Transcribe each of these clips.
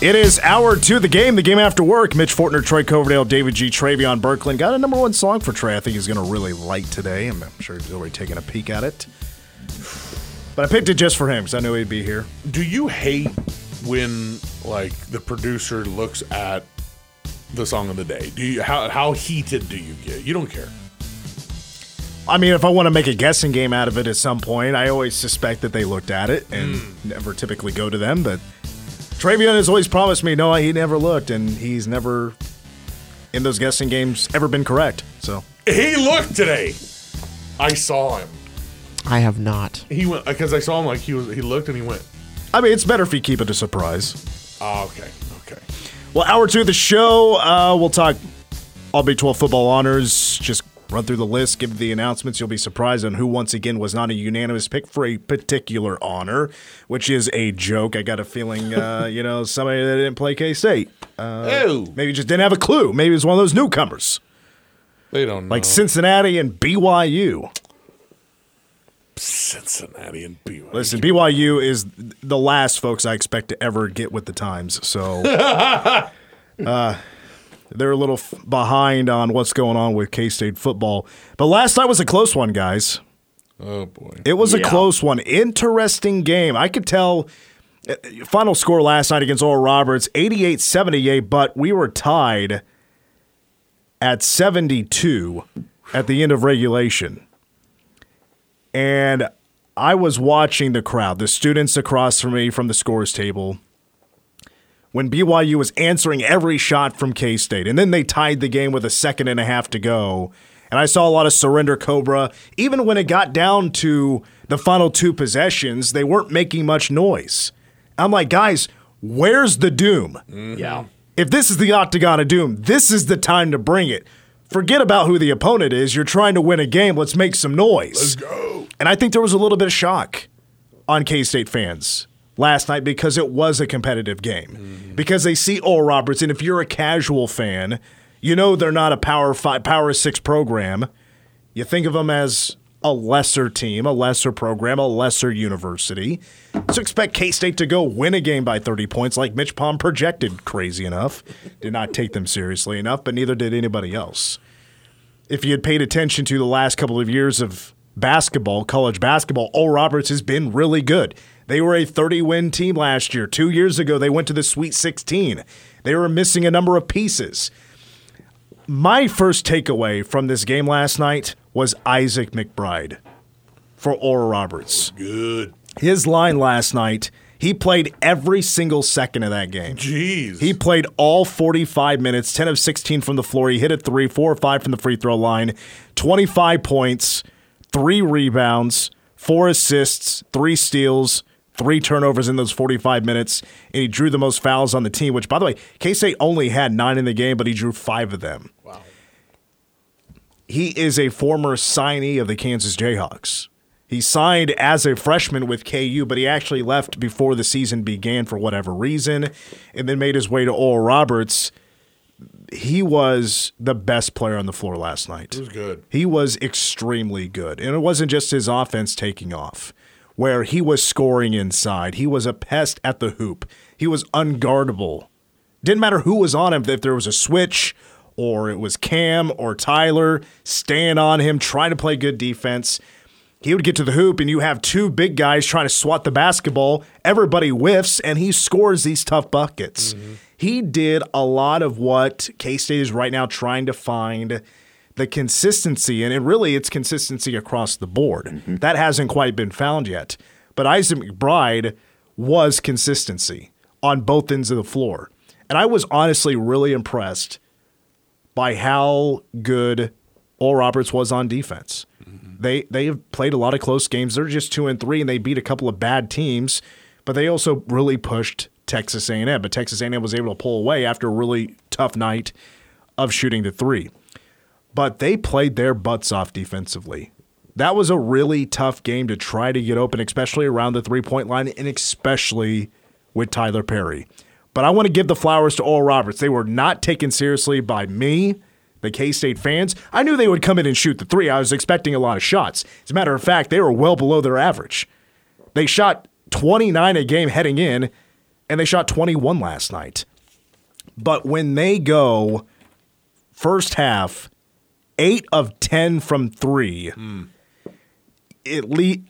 It is hour two, the game after work. Mitch Fortner, Troy Coverdale, David G. Travion Berkland. Got a number one song for Trey I think he's going to really like today. I'm sure he's already taking a peek at it. But I picked it just for him because I knew he'd be here. Do you hate when, like, the producer looks at the song of the day? Do you how heated do you get? You don't care. I mean, if I want to make a guessing game out of it at some point, I always suspect that they looked at it and never typically go to them, but... Travion has always promised me, no, he never looked, and he's never, in those guessing games, ever been correct. So he looked today. I saw him. I have not. He went because I saw him. Like he looked and he went. I mean, it's better if you keep it a surprise. Okay. Well, hour two of the show, we'll talk all Big 12 football honors. Just run through the list, give the announcements. You'll be surprised on who, once again, was not a unanimous pick for a particular honor, which is a joke. I got a feeling, somebody that didn't play K-State. Maybe just didn't have a clue. Maybe it was one of those newcomers. They don't know. Like Cincinnati and BYU. Cincinnati and BYU. Listen, BYU is the last folks I expect to ever get with the times. So, they're a little behind on what's going on with K-State football. But last night was a close one, guys. Oh, boy. It was a close one. Interesting game. I could tell final score last night against Oral Roberts, 88-78, but we were tied at 72 at the end of regulation. And I was watching the crowd, the students across from me from the scores table, when BYU was answering every shot from K-State. And then they tied the game with a second and a half to go. And I saw a lot of surrender Cobra. Even when it got down to the final two possessions, they weren't making much noise. I'm like, guys, where's the doom? Mm-hmm. Yeah. If this is the octagon of doom, this is the time to bring it. Forget about who the opponent is. You're trying to win a game. Let's make some noise. Let's go. And I think there was a little bit of shock on K-State fans last night because it was a competitive game. Mm. Because they see Oral Roberts, and if you're a casual fan, you know they're not a Power 6 program. You think of them as a lesser team, a lesser program, a lesser university. So expect K-State to go win a game by 30 points like Mitch Palm projected, crazy enough. Did not take them seriously enough, but neither did anybody else. If you had paid attention to the last couple of years of basketball, college basketball, Oral Roberts has been really good. They were a 30-win team last year. 2 years ago, they went to the Sweet 16. They were missing a number of pieces. My first takeaway from this game last night was Isaac McBride for Oral Roberts. Good. His line last night, he played every single second of that game. Jeez. He played all 45 minutes, 10 of 16 from the floor. He hit a 3, 4 or 5 from the free throw line, 25 points, 3 rebounds, 4 assists, 3 steals, 3 turnovers in those 45 minutes, and he drew the most fouls on the team, which, by the way, K-State only had 9 in the game, but he drew 5 of them. Wow. He is a former signee of the Kansas Jayhawks. He signed as a freshman with KU, but he actually left before the season began for whatever reason, and then made his way to Oral Roberts. he was the best player on the floor last night. He was good. He was extremely good. And it wasn't just his offense taking off, where he was scoring inside. He was a pest at the hoop. He was unguardable. Didn't matter who was on him, if there was a switch or it was Cam or Tyler staying on him, trying to play good defense. He would get to the hoop, and you have two big guys trying to swat the basketball. Everybody whiffs, and he scores these tough buckets. Mm-hmm. He did a lot of what K-State is right now trying to find the consistency, and it really it's consistency across the board. Mm-hmm. That hasn't quite been found yet. But Isaac McBride was consistency on both ends of the floor. And I was honestly really impressed by how good Oral Roberts was on defense. They have played a lot of close games. They're just 2-3, and they beat a couple of bad teams. But they also really pushed Texas A&M. But Texas A&M was able to pull away after a really tough night of shooting the three. But they played their butts off defensively. That was a really tough game to try to get open, especially around the three-point line, and especially with Tyler Perry. But I want to give the flowers to Oral Roberts. They were not taken seriously by me, the K-State fans. I knew they would come in and shoot the three. I was expecting a lot of shots. As a matter of fact, they were well below their average. They shot 29 a game heading in, and they shot 21 last night. But when they go first half, 8 of 10 from three,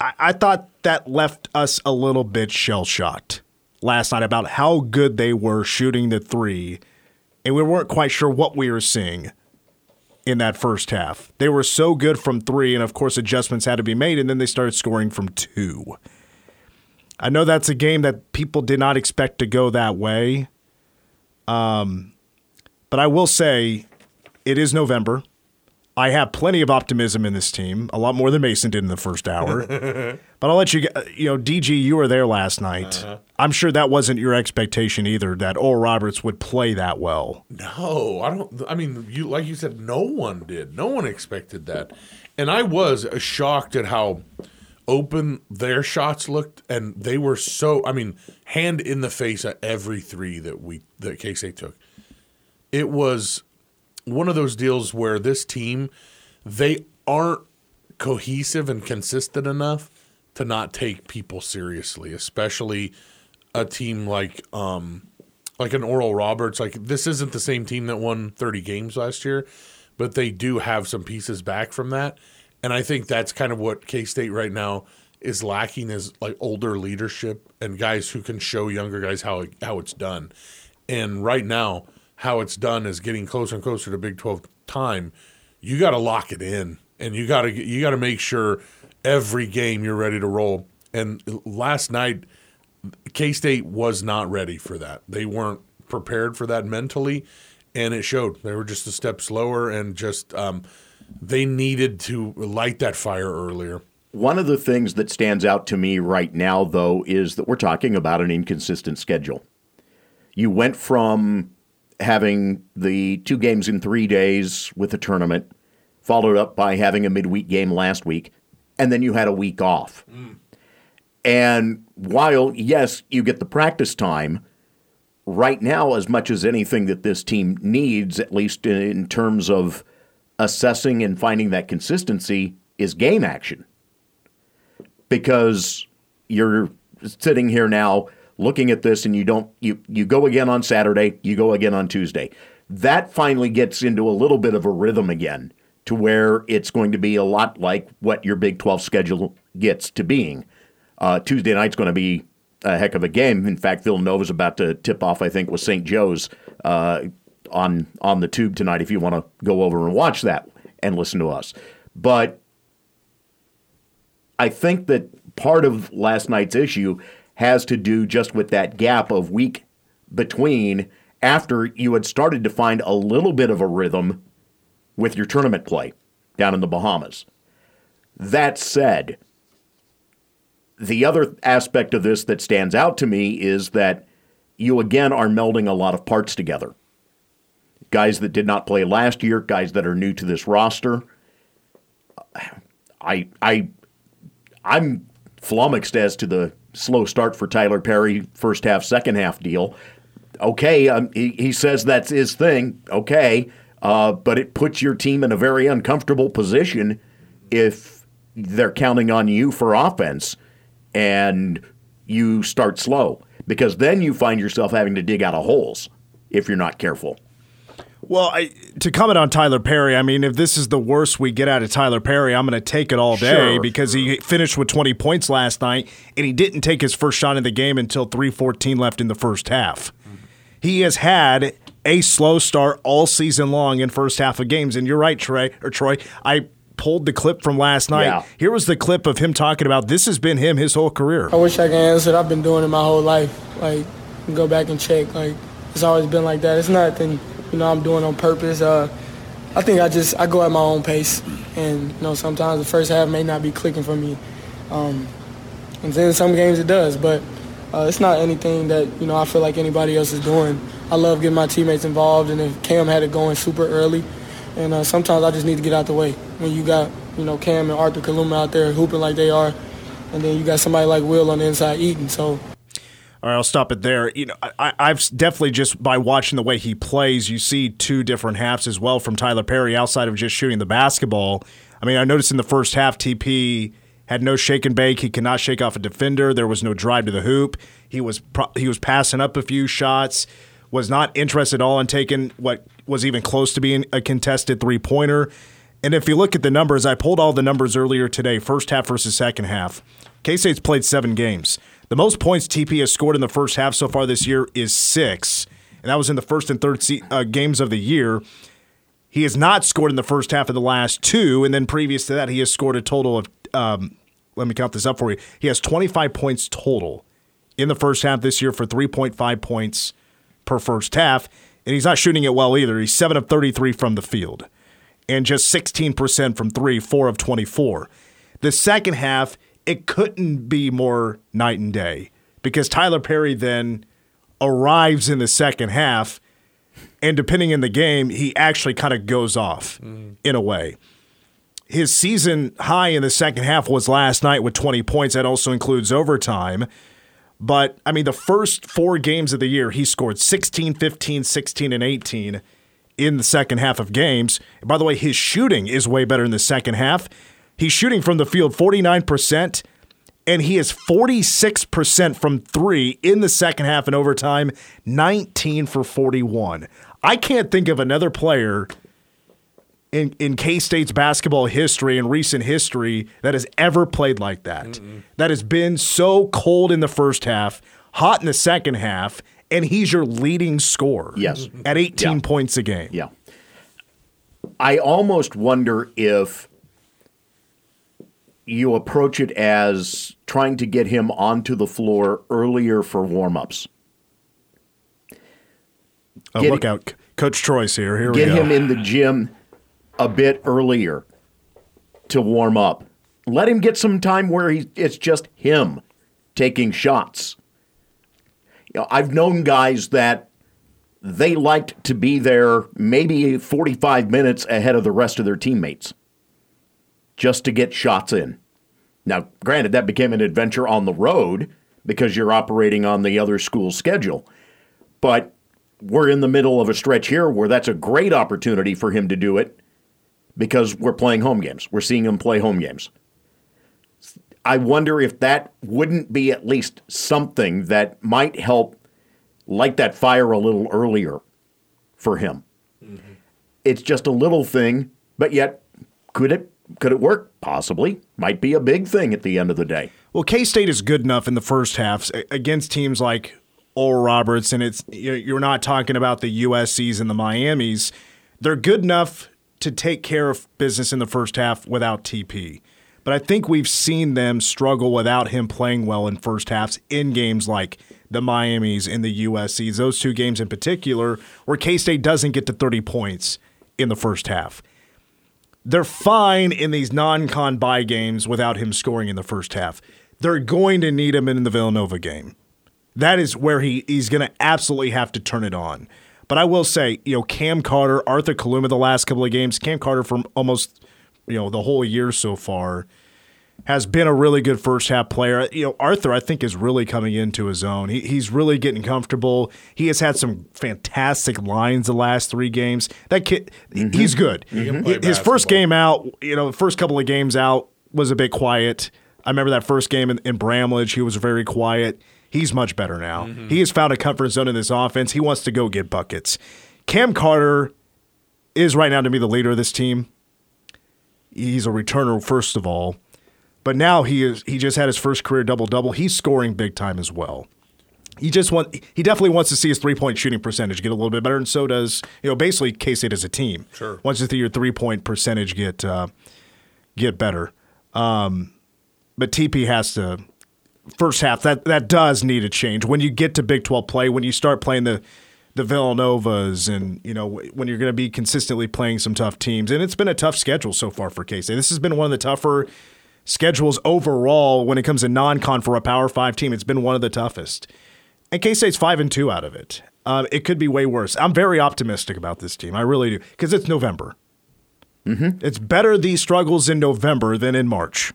I thought that left us a little bit shell-shocked last night about how good they were shooting the three, and we weren't quite sure what we were seeing in that first half. They were so good from three, and of course adjustments had to be made, and then they started scoring from two. I know that's a game that people did not expect to go that way. But I will say it is November. I have plenty of optimism in this team, a lot more than Mason did in the first hour. But I'll let you – you know, DG, you were there last night. Uh-huh. I'm sure that wasn't your expectation either, that Oral Roberts would play that well. No, I don't – I mean, you like you said, no one did. No one expected that. And I was shocked at how open their shots looked, and they were so – I mean, hand in the face at every three that K-State took. It was – one of those deals where this team, they aren't cohesive and consistent enough to not take people seriously, especially a team like an Oral Roberts. Like, this isn't the same team that won 30 games last year, but they do have some pieces back from that. And I think that's kind of what K-State right now is lacking is like older leadership and guys who can show younger guys how it's done. And right now, how it's done is getting closer and closer to Big 12 time. You got to lock it in, and you got to make sure every game you're ready to roll. And last night, K-State was not ready for that. They weren't prepared for that mentally, and it showed. They were just a step slower, and just they needed to light that fire earlier. One of the things that stands out to me right now, though, is that we're talking about an inconsistent schedule. You went from having the two games in 3 days with a tournament, followed up by having a midweek game last week, and then you had a week off. Mm. And while, yes, you get the practice time, right now, as much as anything that this team needs, at least in terms of assessing and finding that consistency, is game action. Because you're sitting here now looking at this, and you go again on Saturday, you go again on Tuesday. That finally gets into a little bit of a rhythm again to where it's going to be a lot like what your Big 12 schedule gets to being. Tuesday night's going to be a heck of a game. In fact, Villanova's about to tip off, I think, with St. Joe's on the tube tonight if you want to go over and watch that and listen to us. But I think that part of last night's issue has to do just with that gap of week between after you had started to find a little bit of a rhythm with your tournament play down in the Bahamas. That said, the other aspect of this that stands out to me is that you again are melding a lot of parts together. Guys that did not play last year, guys that are new to this roster. I'm flummoxed as to the slow start for Tyler Perry, first half, second half deal. okay, he says that's his thing, okay, but it puts your team in a very uncomfortable position if they're counting on you for offense and you start slow, because then you find yourself having to dig out of holes if you're not careful. Well, to comment on Tyler Perry, I mean, if this is the worst we get out of Tyler Perry, I'm going to take it all day because he finished with 20 points last night, and he didn't take his first shot in the game until 3:14 left in the first half. He has had a slow start all season long in first half of games, and you're right, Troy. I pulled the clip from last night. Yeah. Here was the clip of him talking about this has been him his whole career. I wish I could answer it. I've been doing it my whole life. Like, go back and check. Like, it's always been like that. It's nothing. You know, I'm doing on purpose. I think I go at my own pace, and you know, sometimes the first half may not be clicking for me, and then some games it does. But it's not anything that you know I feel like anybody else is doing. I love getting my teammates involved, and if Cam had it going super early, and sometimes I just need to get out the way. When you got Cam and Arthur Kaluma out there hooping like they are, and then you got somebody like Will on the inside eating, so. All right, I'll stop it there. You know, I've definitely just by watching the way he plays, you see two different halves as well from Tyler Perry outside of just shooting the basketball. I mean, I noticed in the first half, TP had no shake and bake. He could not shake off a defender. There was no drive to the hoop. He was passing up a few shots, was not interested at all in taking what was even close to being a contested three-pointer. And if you look at the numbers, I pulled all the numbers earlier today, first half versus second half. K-State's played 7 games. The most points TP has scored in the first half so far this year is 6, and that was in the first and third games of the year. He has not scored in the first half of the last 2, and then previous to that, he has scored a total of let me count this up for you. He has 25 points total in the first half this year for 3.5 points per first half, and he's not shooting it well either. He's 7 of 33 from the field and just 16% from 3, 4 of 24. The second half, it couldn't be more night and day because Tyler Perry then arrives in the second half, and depending on the game, he actually kind of goes off in a way. His season high in the second half was last night with 20 points. That also includes overtime. But, I mean, the first 4 games of the year, he scored 16, 15, 16, and 18 in the second half of games. And by the way, his shooting is way better in the second half. He's shooting from the field 49%, and he is 46% from 3 in the second half and overtime, 19 for 41. I can't think of another player in K-State's basketball history and recent history that has ever played like that, that has been so cold in the first half, hot in the second half, and he's your leading scorer at 18 points a game. Yeah. I almost wonder if you approach it as trying to get him onto the floor earlier for warm-ups. Oh, look out. Coach Troy's here. Here we go. Get him in the gym a bit earlier to warm up. Let him get some time where it's just him taking shots. You know, I've known guys that they liked to be there maybe 45 minutes ahead of the rest of their teammates, just to get shots in. Now, granted, that became an adventure on the road because you're operating on the other school's schedule. But we're in the middle of a stretch here where that's a great opportunity for him to do it because we're playing home games. We're seeing him play home games. I wonder if that wouldn't be at least something that might help light that fire a little earlier for him. Mm-hmm. It's just a little thing, but yet could it work? Possibly. Might be a big thing at the end of the day. Well, K-State is good enough in the first half against teams like Oral Roberts, and it's you're not talking about the USCs and the Miamis. They're good enough to take care of business in the first half without TP. But I think we've seen them struggle without him playing well in first halves in games like the Miamis and the USCs, those 2 games in particular, where K-State doesn't get to 30 points in the first half. They're fine in these non-con bye games without him scoring in the first half. They're going to need him in the Villanova game. That is where he's going to absolutely have to turn it on. But I will say, Cam Carter, Arthur Kaluma the last couple of games, Cam Carter from almost, the whole year so far, has been a really good first half player. You know, Arthur, I think, is really coming into his own. He's really getting comfortable. He has had some fantastic lines the last three games. That kid, he's good. His first game out, you know, the first couple of games out was a bit quiet. I remember that first game in Bramlage. He was very quiet. He's much better now. Mm-hmm. He has found a comfort zone in this offense. He wants to go get buckets. Cam Carter is right now, to me, the leader of this team. He's a returner, first of all. But now he just had his first career double-double. He's scoring big time as well. He definitely wants to see his three-point shooting percentage get a little bit better, and so does, you know, basically K-State as a team. Sure. Wants to see your three-point percentage get better. But TP has to – first half, that does need a change. When you get to Big 12 play, when you start playing the Villanovas and, you know, when you're going to be consistently playing some tough teams, and it's been a tough schedule so far for K-State. This has been one of the tougher – schedules overall, when it comes to non-con for a Power 5 team, it's been one of the toughest. And K-State's 5-2 out of it. It could be way worse. I'm very optimistic about this team. I really do. Because it's November. Mm-hmm. It's better these struggles in November than in March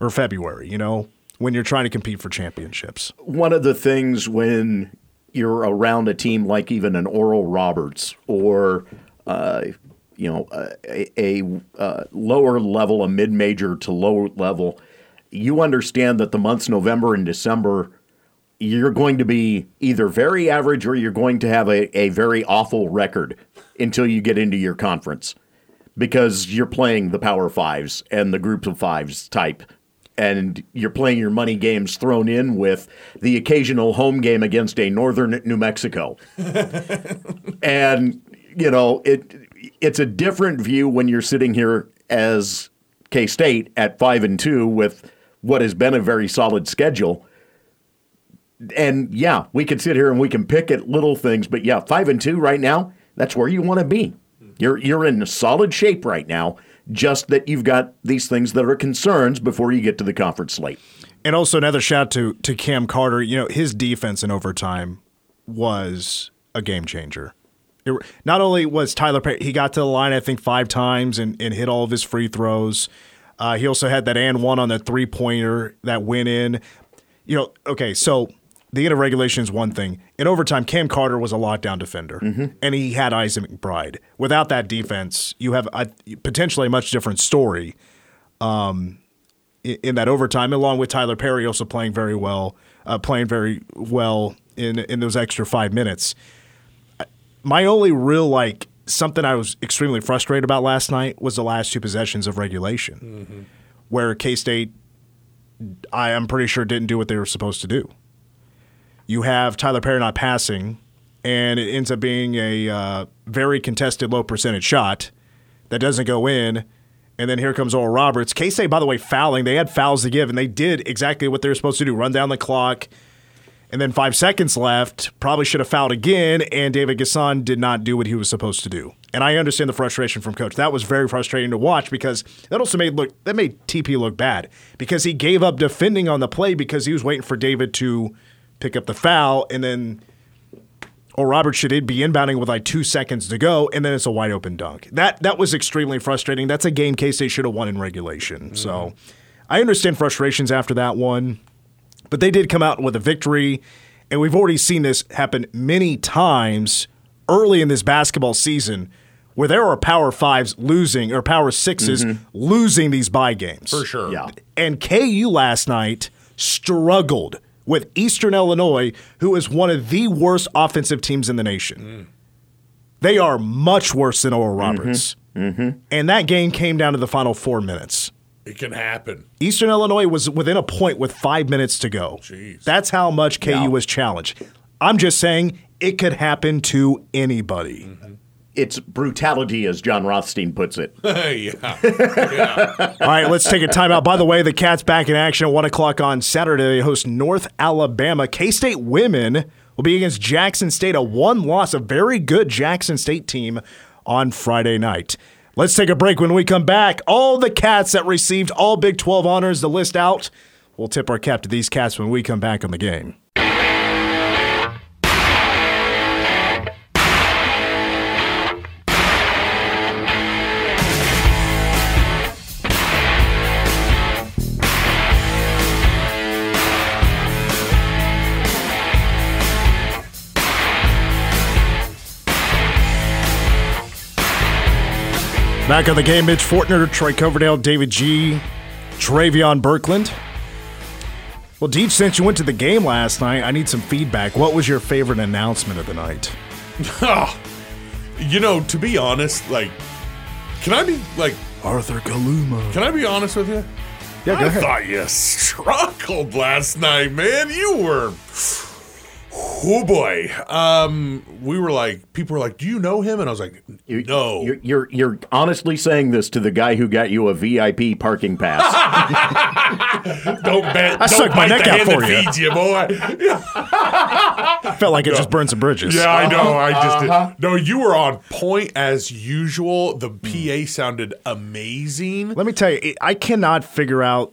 or February, you know, when you're trying to compete for championships. One of the things when you're around a team like even an Oral Roberts or you know, a lower level, a mid-major to lower level, you understand that the months November and December, you're going to be either very average or you're going to have a very awful record until you get into your conference, because you're playing the Power Fives and the Group of Fives type, and you're playing your money games thrown in with the occasional home game against a northern New Mexico. And, you know, it's a different view when you're sitting here as K-State at 5-2 with what has been a very solid schedule. And yeah, we can sit here and we can pick at little things, but yeah, 5-2 right now, that's where you want to be. You're in solid shape right now, just that you've got these things that are concerns before you get to the conference slate. And also another shout to Cam Carter. You know, his defense in overtime was a game changer. Not only was Tyler Perry, he got to the line, I think, 5 times and hit all of his free throws. He also had that and one on the three-pointer that went in. You know, okay, so the end of regulation is one thing. In overtime, Cam Carter was a lockdown defender, and he had Isaac McBride. Without that defense, you have potentially a much different story in that overtime, along with Tyler Perry also playing very well in those extra 5 minutes. My only real, like, something I was extremely frustrated about last night was the last 2 possessions of regulation, where K-State, I am pretty sure, didn't do what they were supposed to do. You have Tyler Perry not passing, and it ends up being a very contested low percentage shot that doesn't go in, and then here comes Oral Roberts. K-State, by the way, fouling. They had fouls to give, and they did exactly what they were supposed to do, run down the clock. And then 5 seconds left, probably should have fouled again, and David Gasson did not do what he was supposed to do. And I understand the frustration from Coach. That was very frustrating to watch, because that also made TP look bad, because he gave up defending on the play because he was waiting for David to pick up the foul, and then Oral Roberts should be inbounding with like 2 seconds to go, and then it's a wide open dunk. That was extremely frustrating. That's a game K-State should have won in regulation. Mm-hmm. So I understand frustrations after that one. But they did come out with a victory, and we've already seen this happen many times early in this basketball season where there are Power 5s losing or Power 6s losing these bye games. For sure. Yeah. And KU last night struggled with Eastern Illinois, who is one of the worst offensive teams in the nation. Mm. They are much worse than Oral Roberts. Mm-hmm. And that game came down to the final 4 minutes. It can happen. Eastern Illinois was within a point with 5 minutes to go. Jeez. That's how much KU was challenged. I'm just saying it could happen to anybody. Mm-hmm. It's brutality, as John Rothstein puts it. All right, let's take a timeout. By the way, the Cats back in action at 1 o'clock on Saturday. They host North Alabama. K-State women will be against Jackson State, a one-loss, a very good Jackson State team, on Friday night. Let's take a break. When we come back, all the Cats that received all Big 12 honors, the list out. We'll tip our cap to these Cats when we come back on the game. Back on the game, Mitch Fortner, Troy Coverdale, David G., Travion Berkland. Well, Deej, since you went to the game last night, I need some feedback. What was your favorite announcement of the night? You know, to be honest, like, can I be, like... Arthur Kaluma. Can I be honest with you? Yeah, go ahead. I thought you struggled last night, man. You were... Oh, boy. We were like, people were like, do you know him? And I was like, no. You're honestly saying this to the guy who got you a VIP parking pass. I sucked my neck out for you. Feeds you, boy. Felt like it just burned some bridges. Yeah, I know. I just did. No, you were on point as usual. The PA sounded amazing. Let me tell you, I cannot figure out.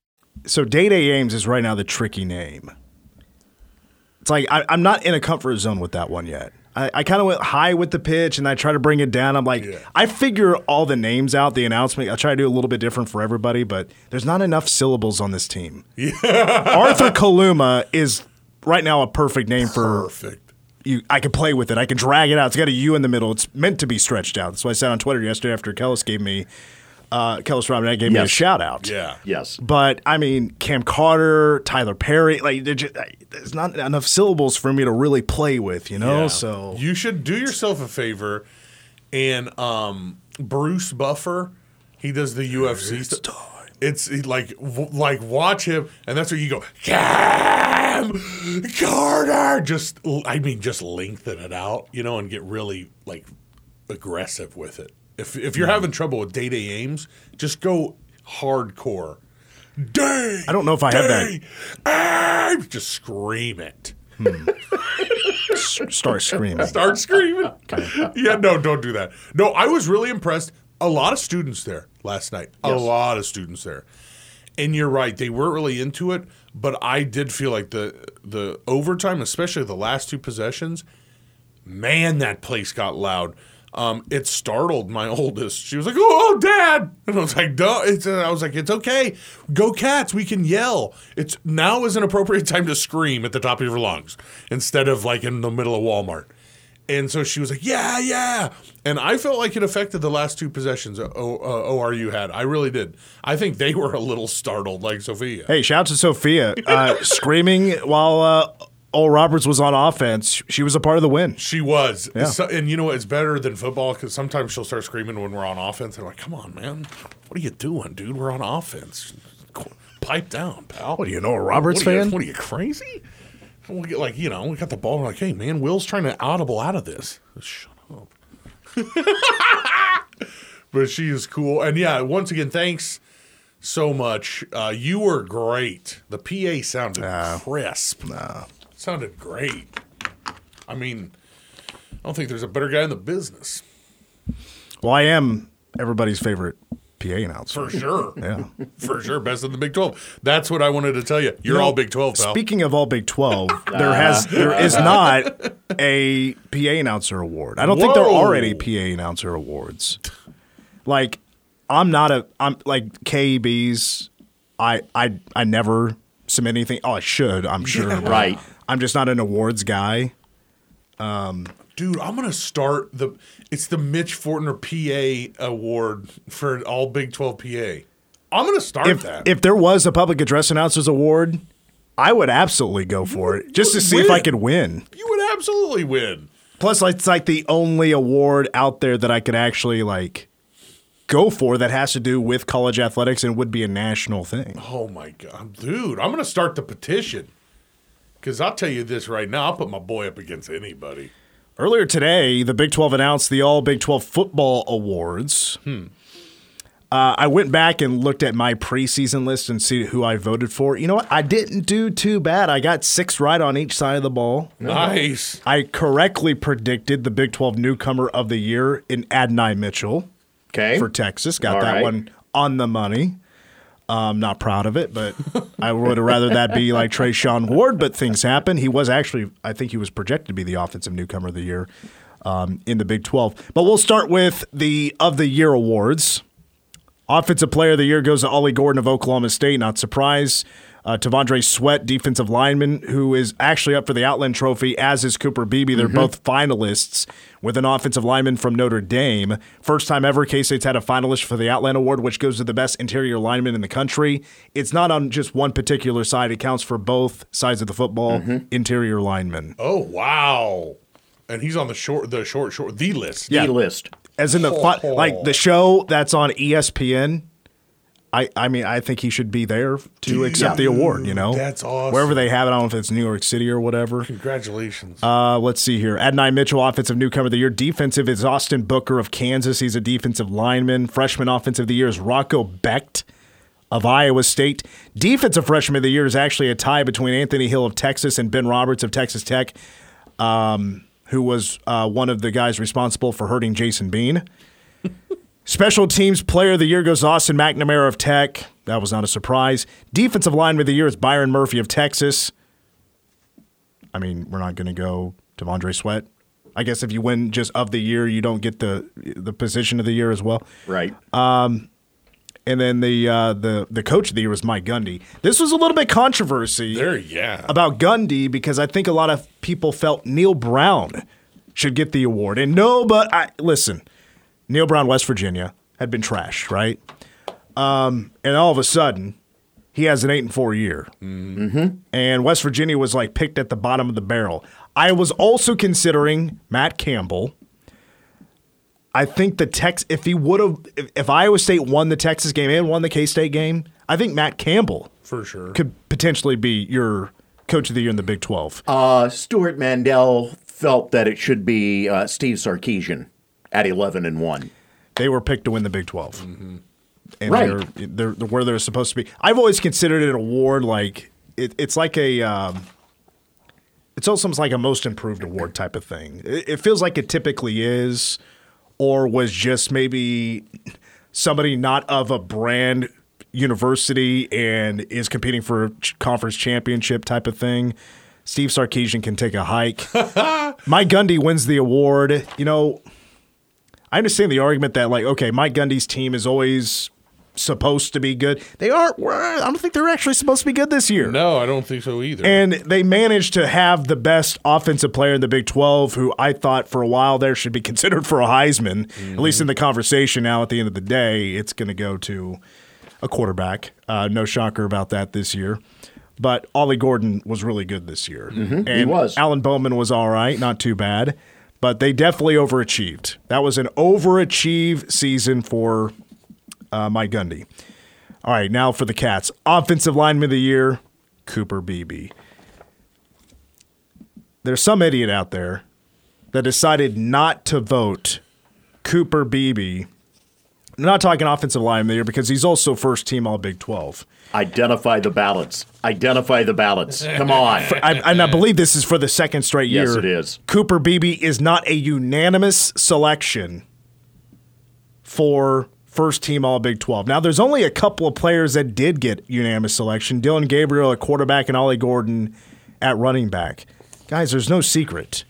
So Day Day Ames is right now the tricky name. It's like I'm not in a comfort zone with that one yet. I kind of went high with the pitch, and I try to bring it down. I'm like, yeah. I figure all the names out, the announcement. I try to do a little bit different for everybody, but there's not enough syllables on this team. Yeah. Arthur Kaluma is right now a perfect name for you. I can play with it. I can drag it out. It's got a U in the middle. It's meant to be stretched out. That's why I said on Twitter yesterday after Kellis gave me – Kellis Robinette gave me a shout-out. Yeah. Yes. But, I mean, Cam Carter, Tyler Perry, like, there's not enough syllables for me to really play with, you know? Yeah. So you should do yourself a favor, and Bruce Buffer, he does the UFC stuff. It's like watch him, and that's where you go, Cam Carter! Just lengthen it out, you know, and get really, like, aggressive with it. If you're having trouble with Day Day Ames, just go hardcore. Day! I don't know if I have that. Ames! Just scream it. Start screaming. Start screaming. Okay. Yeah, no, don't do that. No, I was really impressed. A lot of students there last night. Yes. A lot of students there. And you're right. They weren't really into it, but I did feel like the overtime, especially the last two possessions, man, that place got loud. It startled my oldest. She was like, "Oh, Dad!" And I was like, "Duh!" I was like, "It's okay. Go Cats. We can yell. It's now is an appropriate time to scream at the top of your lungs instead of like in the middle of Walmart." And so she was like, "Yeah, yeah." And I felt like it affected the last two possessions ORU had. I really did. I think they were a little startled, like Sophia. Hey, shout out to Sophia screaming while. Oral Roberts was on offense. She was a part of the win. She was. Yeah. So, and you know what? It's better than football because sometimes she'll start screaming when we're on offense. And I'm like, come on, man. What are you doing, dude? We're on offense. Pipe down, pal. What, do you know a Roberts fan? What are you, crazy? We'll get like, you know, we got the ball. We're like, hey, man, Will's trying to audible out of this. Shut up. But she is cool. And, yeah, once again, thanks so much. You were great. The PA sounded crisp. Sounded great. I mean, I don't think there's a better guy in the business. Well, I am everybody's favorite PA announcer. For sure. Yeah. For sure. Best in the Big 12. That's what I wanted to tell you. You're all Big 12, pal. Speaking of all Big 12, there is not a PA announcer award. I don't think there are any PA announcer awards. Like, I'm like KEBs. I never submit anything. Oh, I should, I'm sure. Yeah. Right. I'm just not an awards guy. Dude, I'm going to start it's the Mitch Fortner PA Award for all Big 12 PA. I'm going to start that. If there was a Public Address Announcers Award, I would absolutely go for it just to see if I could win. You would absolutely win. Plus, it's like the only award out there that I could actually like go for that has to do with college athletics and would be a national thing. Oh, my God. Dude, I'm going to start the petition because I'll tell you this right now. I'll put my boy up against anybody. Earlier today, the Big 12 announced the All Big 12 Football Awards. I went back and looked at my preseason list and see who I voted for. You know what? I didn't do too bad. I got 6 right on each side of the ball. Nice. I correctly predicted the Big 12 Newcomer of the Year in Adonai Mitchell for Texas. Got that one on the money. Not proud of it, but I would have rather that be like Trayshawn Ward, but things happen. He was actually, I think he was projected to be the Offensive Newcomer of the Year in the Big 12. But we'll start with the Of the Year awards. Offensive Player of the Year goes to Ollie Gordon of Oklahoma State. Not surprised. Tavondre Sweat, defensive lineman, who is actually up for the Outland Trophy, as is Cooper Beebe. They're both finalists with an offensive lineman from Notre Dame. First time ever K-State's had a finalist for the Outland Award, which goes to the best interior lineman in the country. It's not on just one particular side. It counts for both sides of the football, interior lineman. Oh, wow. And he's on the list. Yeah. The list. As in the show that's on ESPN, I mean, I think he should be there to accept the award, you know? That's awesome. Wherever they have it, I don't know if it's New York City or whatever. Congratulations. Let's see here. Adonai Mitchell, Offensive Newcomer of the Year. Defensive is Austin Booker of Kansas. He's a defensive lineman. Freshman Offensive of the Year is Rocco Becht of Iowa State. Defensive Freshman of the Year is actually a tie between Anthony Hill of Texas and Ben Roberts of Texas Tech. Who was one of the guys responsible for hurting Jason Bean. Special Teams Player of the Year goes to Austin McNamara of Tech. That was not a surprise. Defensive Lineman of the Year is Byron Murphy of Texas. I mean, we're not going to go Tavondre Sweat. I guess if you win just of the year, you don't get the position of the year as well. Right. And then the coach of the year was Mike Gundy. This was a little bit controversy about Gundy because I think a lot of people felt Neil Brown should get the award. And listen, Neil Brown, West Virginia, had been trash, right? And all of a sudden, he has an 8-4 year. Mm-hmm. And West Virginia was like picked at the bottom of the barrel. I was also considering Matt Campbell. I think if Iowa State won the Texas game and won the K-State game, I think Matt Campbell for sure could potentially be your coach of the year in the Big 12. Stuart Mandel felt that it should be Steve Sarkisian at 11-1. They were picked to win the Big 12, and they're where they're supposed to be. I've always considered it an award like it's like a. It's also like a most improved award type of thing. It feels like it typically is. Or was just maybe somebody not of a brand university and is competing for a conference championship type of thing. Steve Sarkisian can take a hike. Mike Gundy wins the award. You know, I understand the argument that, like, okay, Mike Gundy's team is always supposed to be good. They aren't. I don't think they're actually supposed to be good this year. No, I don't think so either. And they managed to have the best offensive player in the Big 12, who I thought for a while there should be considered for a Heisman, at least in the conversation. Now at the end of the day, it's going to go to a quarterback. No shocker about that this year. But Ollie Gordon was really good this year. And he was. Alan Bowman was all right, not too bad. But they definitely overachieved. That was an overachieve season for Mike Gundy. All right, now for the Cats. Offensive Lineman of the Year, Cooper Beebe. There's some idiot out there that decided not to vote Cooper Beebe. I'm not talking Offensive Lineman of the Year because he's also first team All Big 12. Identify the ballots. Come on. I believe this is for the second straight year. Yes, it is. Cooper Beebe is not a unanimous selection for first team All Big 12. Now, there's only a couple of players that did get unanimous selection. Dylan Gabriel at quarterback and Ollie Gordon at running back. Guys, there's no secret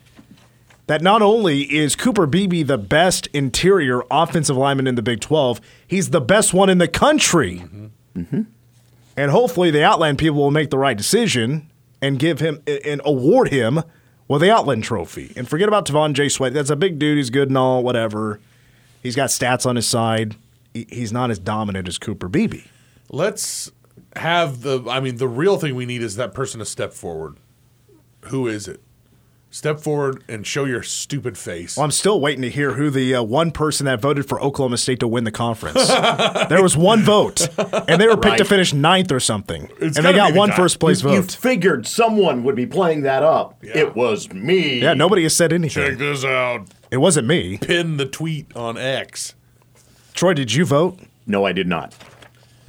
that not only is Cooper Beebe the best interior offensive lineman in the Big 12, he's the best one in the country. And hopefully the Outland people will make the right decision and give him and award him with the Outland Trophy. And forget about Tavondre Sweat. That's a big dude. He's good and all, whatever. He's got stats on his side. He's not as dominant as Cooper Beebe. Let's have the real thing we need is that person to step forward. Who is it? Step forward and show your stupid face. Well, I'm still waiting to hear who the one person that voted for Oklahoma State to win the conference. There was one vote, and they were picked to finish ninth or something, and they got one first-place vote. You figured someone would be playing that up. Yeah. It was me. Yeah, nobody has said anything. Check this out. It wasn't me. Pin the tweet on X. Troy, did you vote? No, I did not.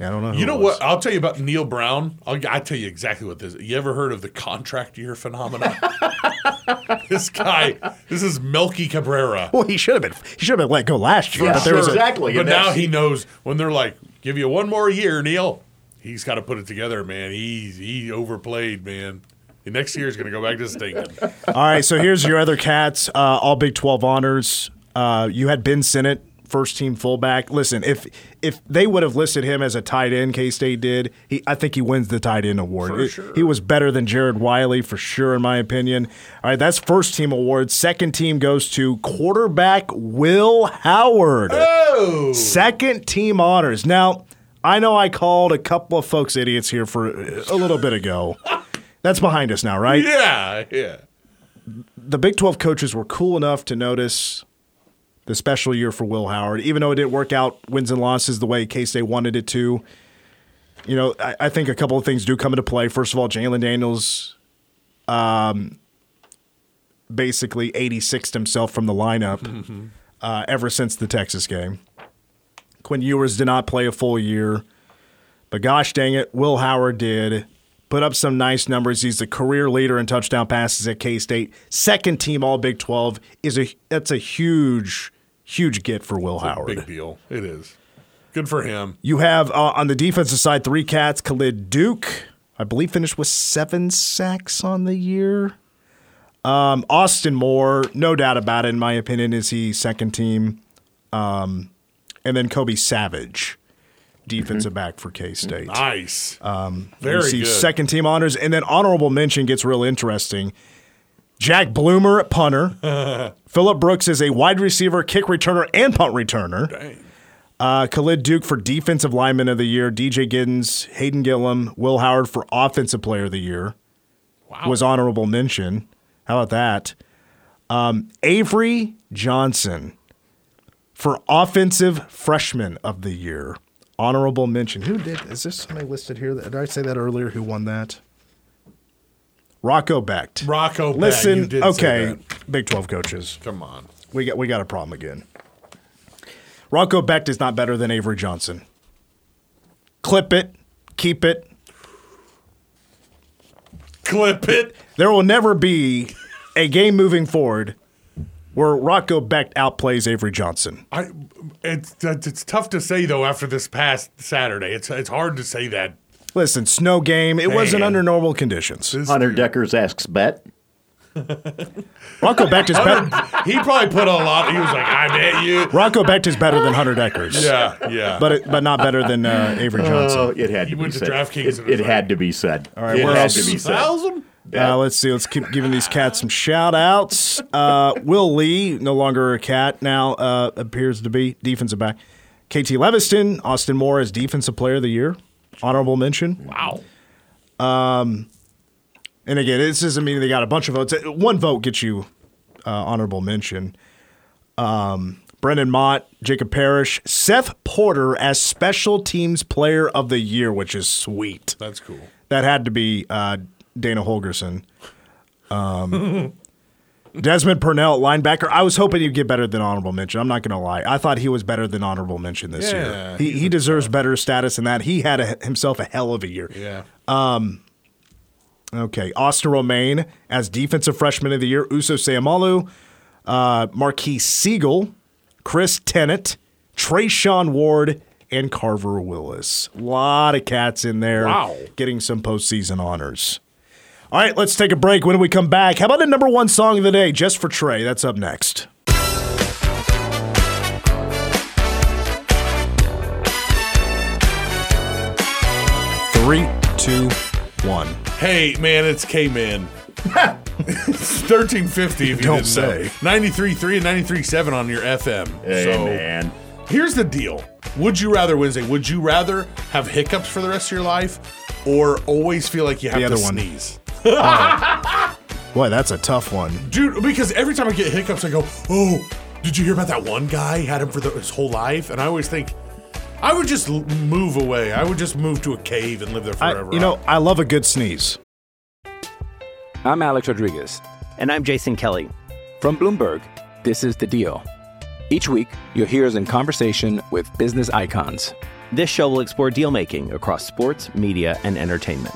I don't know. You know what? I'll tell you about Neil Brown. I'll tell you exactly what this is. You ever heard of the contract year phenomenon? This guy, this is Melky Cabrera. Well, he should have been let go last year. Yeah, but there was exactly. But now he knows when they're like, give you one more year, Neil. He's got to put it together, man. He overplayed, man. And next year he's going to go back to stinking. All right, so here's your other cats. All Big 12 honors. You had Ben Sinnott. First-team fullback. Listen, if they would have listed him as a tight end, K-State did, I think he wins the tight end award. For sure. He was better than Jared Wiley, for sure, in my opinion. All right, that's first-team award. Second team goes to quarterback Will Howard. Oh! Second-team honors. Now, I know I called a couple of folks idiots here for a little bit ago. That's behind us now, right? Yeah. The Big 12 coaches were cool enough to notice the special year for Will Howard, even though it didn't work out wins and losses the way K-State wanted it to. You know, I think a couple of things do come into play. First of all, Jalen Daniels basically 86'd himself from the lineup ever since the Texas game. Quinn Ewers did not play a full year. But gosh dang it, Will Howard did. Put up some nice numbers. He's the career leader in touchdown passes at K-State. Second team All Big 12 that's a huge get for Will Howard. Big deal. It is. Good for him. You have, on the defensive side, three cats. Khalid Duke, I believe, finished with 7 sacks on the year. Austin Moore, no doubt about it, in my opinion, is he second team. And then Kobe Savage, defensive back for K-State. Nice. Very good. Second team honors. And then honorable mention gets real interesting. Jack Bloomer at punter. Phillip Brooks is a wide receiver, kick returner, and punt returner. Dang. Khalid Duke for defensive lineman of the year. DJ Giddens, Hayden Gillum, Will Howard for offensive player of the year. Wow. Was honorable mention. How about that? Avery Johnson for offensive freshman of the year. Honorable mention. Who did? Is this somebody listed here? Did I say that earlier? Who won that? Rocco Becht. Listen, you did say that. Big 12 coaches. Come on. We got a problem again. Rocco Becht is not better than Avery Johnson. Clip it. Keep it. Clip it. There will never be a game moving forward where Rocco Becht outplays Avery Johnson. It's tough to say, though, after this past Saturday. It's hard to say that. Listen, snow game. It wasn't under normal conditions. Hunter Deckers asks, bet. Rocco Becht is better. He probably put a lot. He was like, I bet you. Rocco Becht is better than Hunter Deckers. Yeah. But not better than Avery Johnson. It had to be said. It had to be said. All right, where else? 2,000? Yeah. Let's see. Let's keep giving these cats some shout-outs. Will Lee, no longer a cat, now appears to be defensive back. KT Leviston, Austin Moore as defensive player of the year. Honorable mention. Wow. And again, this doesn't mean they got a bunch of votes. One vote gets you honorable mention. Brendan Mott, Jacob Parrish, Seth Porter as special teams player of the year, which is sweet. That's cool. That had to be Dana Holgerson. Desmond Purnell, linebacker. I was hoping he'd get better than honorable mention. I'm not going to lie. I thought he was better than honorable mention this year. He deserves better status than that. He had himself a hell of a year. Yeah. Okay. Austin Romaine as defensive freshman of the year. Uso Sayamalu, Marquise Siegel, Chris Tennant, Trayshawn Ward, and Carver Willis. A lot of cats in there. Wow. Getting some postseason honors. All right, let's take a break. When we come back, how about the number one song of the day just for Trey? That's up next. Three, two, one. Hey, man, it's K-Man. It's 1350 if you don't say. 93.3 and 93.7 on your FM. Hey, so, man. Here's the deal. Would you rather Wednesday? Would you rather have hiccups for the rest of your life or always feel like you have to sneeze? Boy, that's a tough one. Dude, because every time I get hiccups, I go, oh, did you hear about that one guy? He had him for his whole life. And I always think, I would just move away. I would just move to a cave and live there forever. I love a good sneeze. I'm Alex Rodriguez. And I'm Jason Kelly. From Bloomberg, this is The Deal. Each week, you'll hear us in conversation with business icons. This show will explore deal-making across sports, media, and entertainment.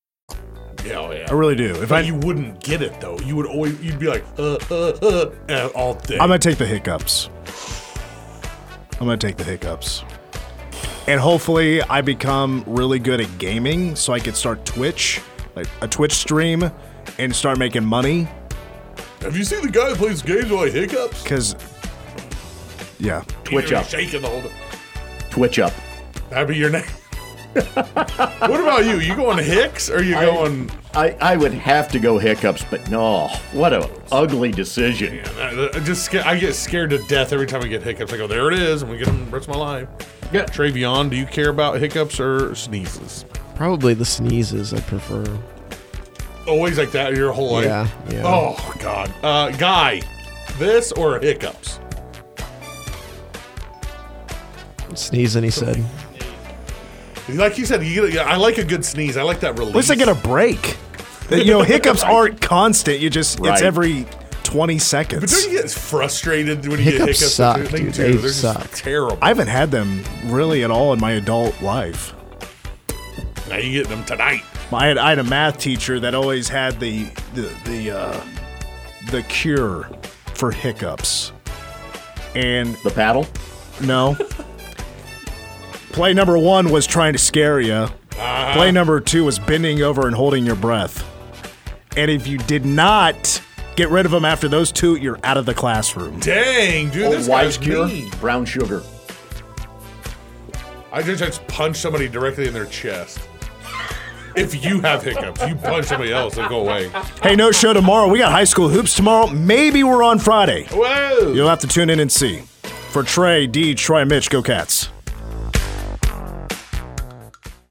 Hell yeah. I really do. You wouldn't get it though. You would always. You'd be like, all day. I'm gonna take the hiccups. And hopefully, I become really good at gaming, so I could start Twitch, like a Twitch stream, and start making money. Have you seen the guy that plays games with like hiccups? Because, yeah, Twitch up. Shaking the whole time. Twitch up. That'd be your name. What about you? You going hiccups or you going? I would have to go hiccups, but no. What a ugly decision. Man, I get scared to death every time I get hiccups. I go, there it is. I'm going to get them the rest of my life. Yeah. Travion, do you care about hiccups or sneezes? Probably the sneezes I prefer. Always like that your whole life? Yeah. Oh, God. Guy, this or hiccups? Sneezing, he said. Like you said, I like a good sneeze. I like that release. At least I get a break. Hiccups aren't constant. It's every 20 seconds. But don't you get frustrated when you get hiccups? Suck, dude. They're suck. Just terrible. I haven't had them really at all in my adult life. Now you get them tonight. I had a math teacher that always had the cure for hiccups. And the paddle? No. Play number one was trying to scare you. Uh-huh. Play number two was bending over and holding your breath. And if you did not get rid of them after those two, you're out of the classroom. Dang, dude, this guy's mean. Brown sugar. I just punch somebody directly in their chest. If you have hiccups, you punch somebody else, they'll go away. Hey, no show tomorrow. We got high school hoops tomorrow. Maybe we're on Friday. Whoa! You'll have to tune in and see. For Trey, D, Troy, Mitch, go Cats.